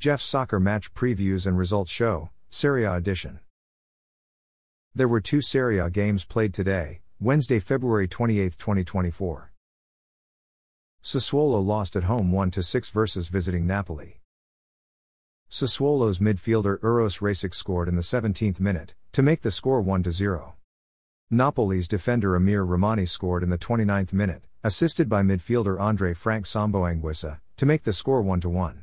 Jeff's Soccer Match Previews and Results Show, Serie A Edition. There were two Serie A games played today, Wednesday, February 28, 2024. Sassuolo lost at home 1-6 versus visiting Napoli. Sassuolo's midfielder Uros Rasic scored in the 17th minute, to make the score 1-0. Napoli's defender Amir Rahmani scored in the 29th minute, assisted by midfielder Andre Frank Sambo Anguissa, to make the score 1-1.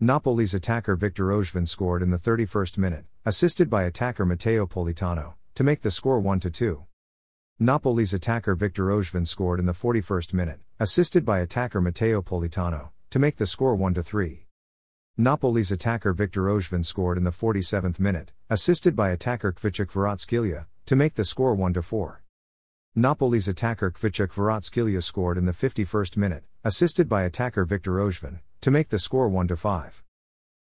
Napoli's attacker Victor Osimhen scored in the 31st minute, assisted by attacker Matteo Politano, to make the score 1-2. Napoli's attacker Victor Osimhen scored in the 41st minute, assisted by attacker Matteo Politano, to make the score 1-3. Napoli's attacker Victor Osimhen scored in the 47th minute, assisted by attacker Kvicha Kvaratskhelia, to make the score 1-4. Napoli's attacker Kvicha Kvaratskhelia scored in the 51st minute, assisted by attacker Victor Osimhen, to make the score 1-5.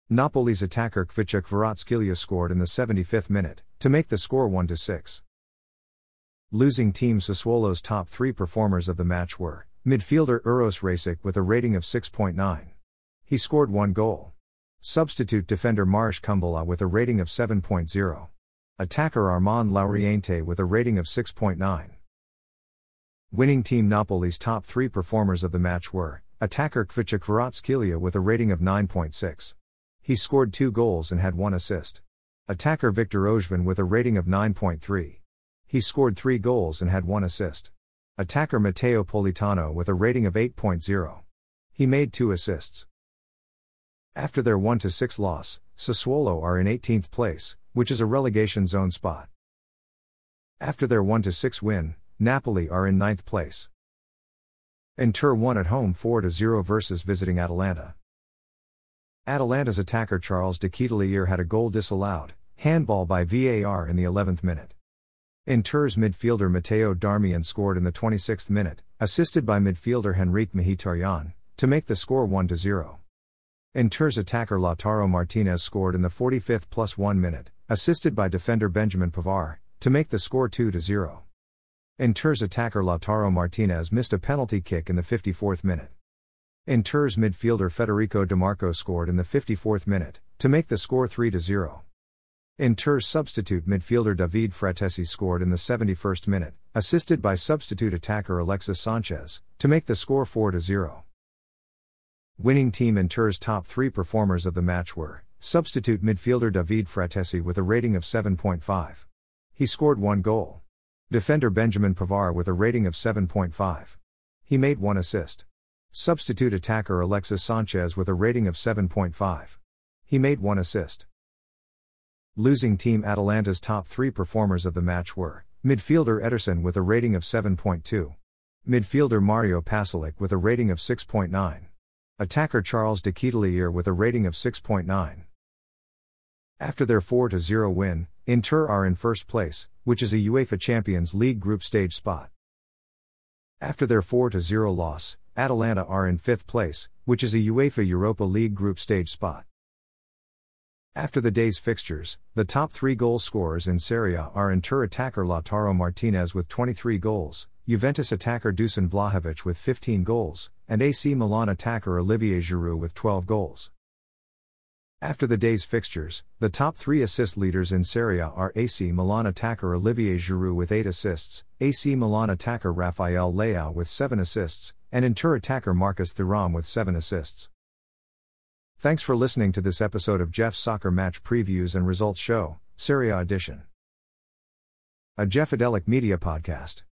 Napoli's attacker Kvicha Kvaratskhelia scored in the 75th minute, to make the score 1-6. Losing team Sassuolo's top three performers of the match were midfielder Uros Rasic with a rating of 6.9. He scored one goal. Substitute defender Marsh Kumbola with a rating of 7.0. Attacker Armand Lauriente with a rating of 6.9. Winning team Napoli's top three performers of the match were attacker Kvicha Kvaratskhelia with a rating of 9.6. He scored two goals and had one assist. Attacker Victor Osimhen with a rating of 9.3. He scored three goals and had one assist. Attacker Matteo Politano with a rating of 8.0. He made two assists. After their 1-6 loss, Sassuolo are in 18th place, which is a relegation zone spot. After their 1-6 win, Napoli are in 9th place. Inter won at home 4-0 versus visiting Atalanta. Atalanta's attacker Charles De Ketelaere had a goal disallowed, handball by VAR in the 11th minute. Inter's midfielder Matteo Darmian scored in the 26th minute, assisted by midfielder Henrikh Mkhitaryan, to make the score 1-0. Inter's attacker Lautaro Martinez scored in the 45th + 1 minute, assisted by defender Benjamin Pavard, to make the score 2-0. Inter's attacker Lautaro Martinez missed a penalty kick in the 54th minute. Inter's midfielder Federico DeMarco scored in the 54th minute, to make the score 3-0. Inter's substitute midfielder David Fratesi scored in the 71st minute, assisted by substitute attacker Alexis Sanchez, to make the score 4-0. Winning team Inter's top three performers of the match were substitute midfielder David Fratesi with a rating of 7.5. He scored one goal. Defender Benjamin Pavard with a rating of 7.5. He made one assist. Substitute attacker Alexis Sanchez with a rating of 7.5. He made one assist. Losing team Atalanta's top three performers of the match were midfielder Ederson with a rating of 7.2. Midfielder Mario Pasalic with a rating of 6.9. Attacker Charles De Ketelaere with a rating of 6.9. After their 4-0 win, Inter are in first place, which is a UEFA Champions League group stage spot. After their 4-0 loss, Atalanta are in 5th place, which is a UEFA Europa League group stage spot. After the day's fixtures, the top three goal scorers in Serie A are Inter attacker Lautaro Martinez with 23 goals, Juventus attacker Dusan Vlahovic with 15 goals, and AC Milan attacker Olivier Giroud with 12 goals. After the day's fixtures, the top three assist leaders in Serie A are AC Milan attacker Olivier Giroud with 8 assists, AC Milan attacker Raphael Leao with 7 assists, and Inter attacker Marcus Thuram with 7 assists. Thanks for listening to this episode of Jeff's Soccer Match Previews and Results Show, Serie A Edition, a Jeffadelic Media podcast.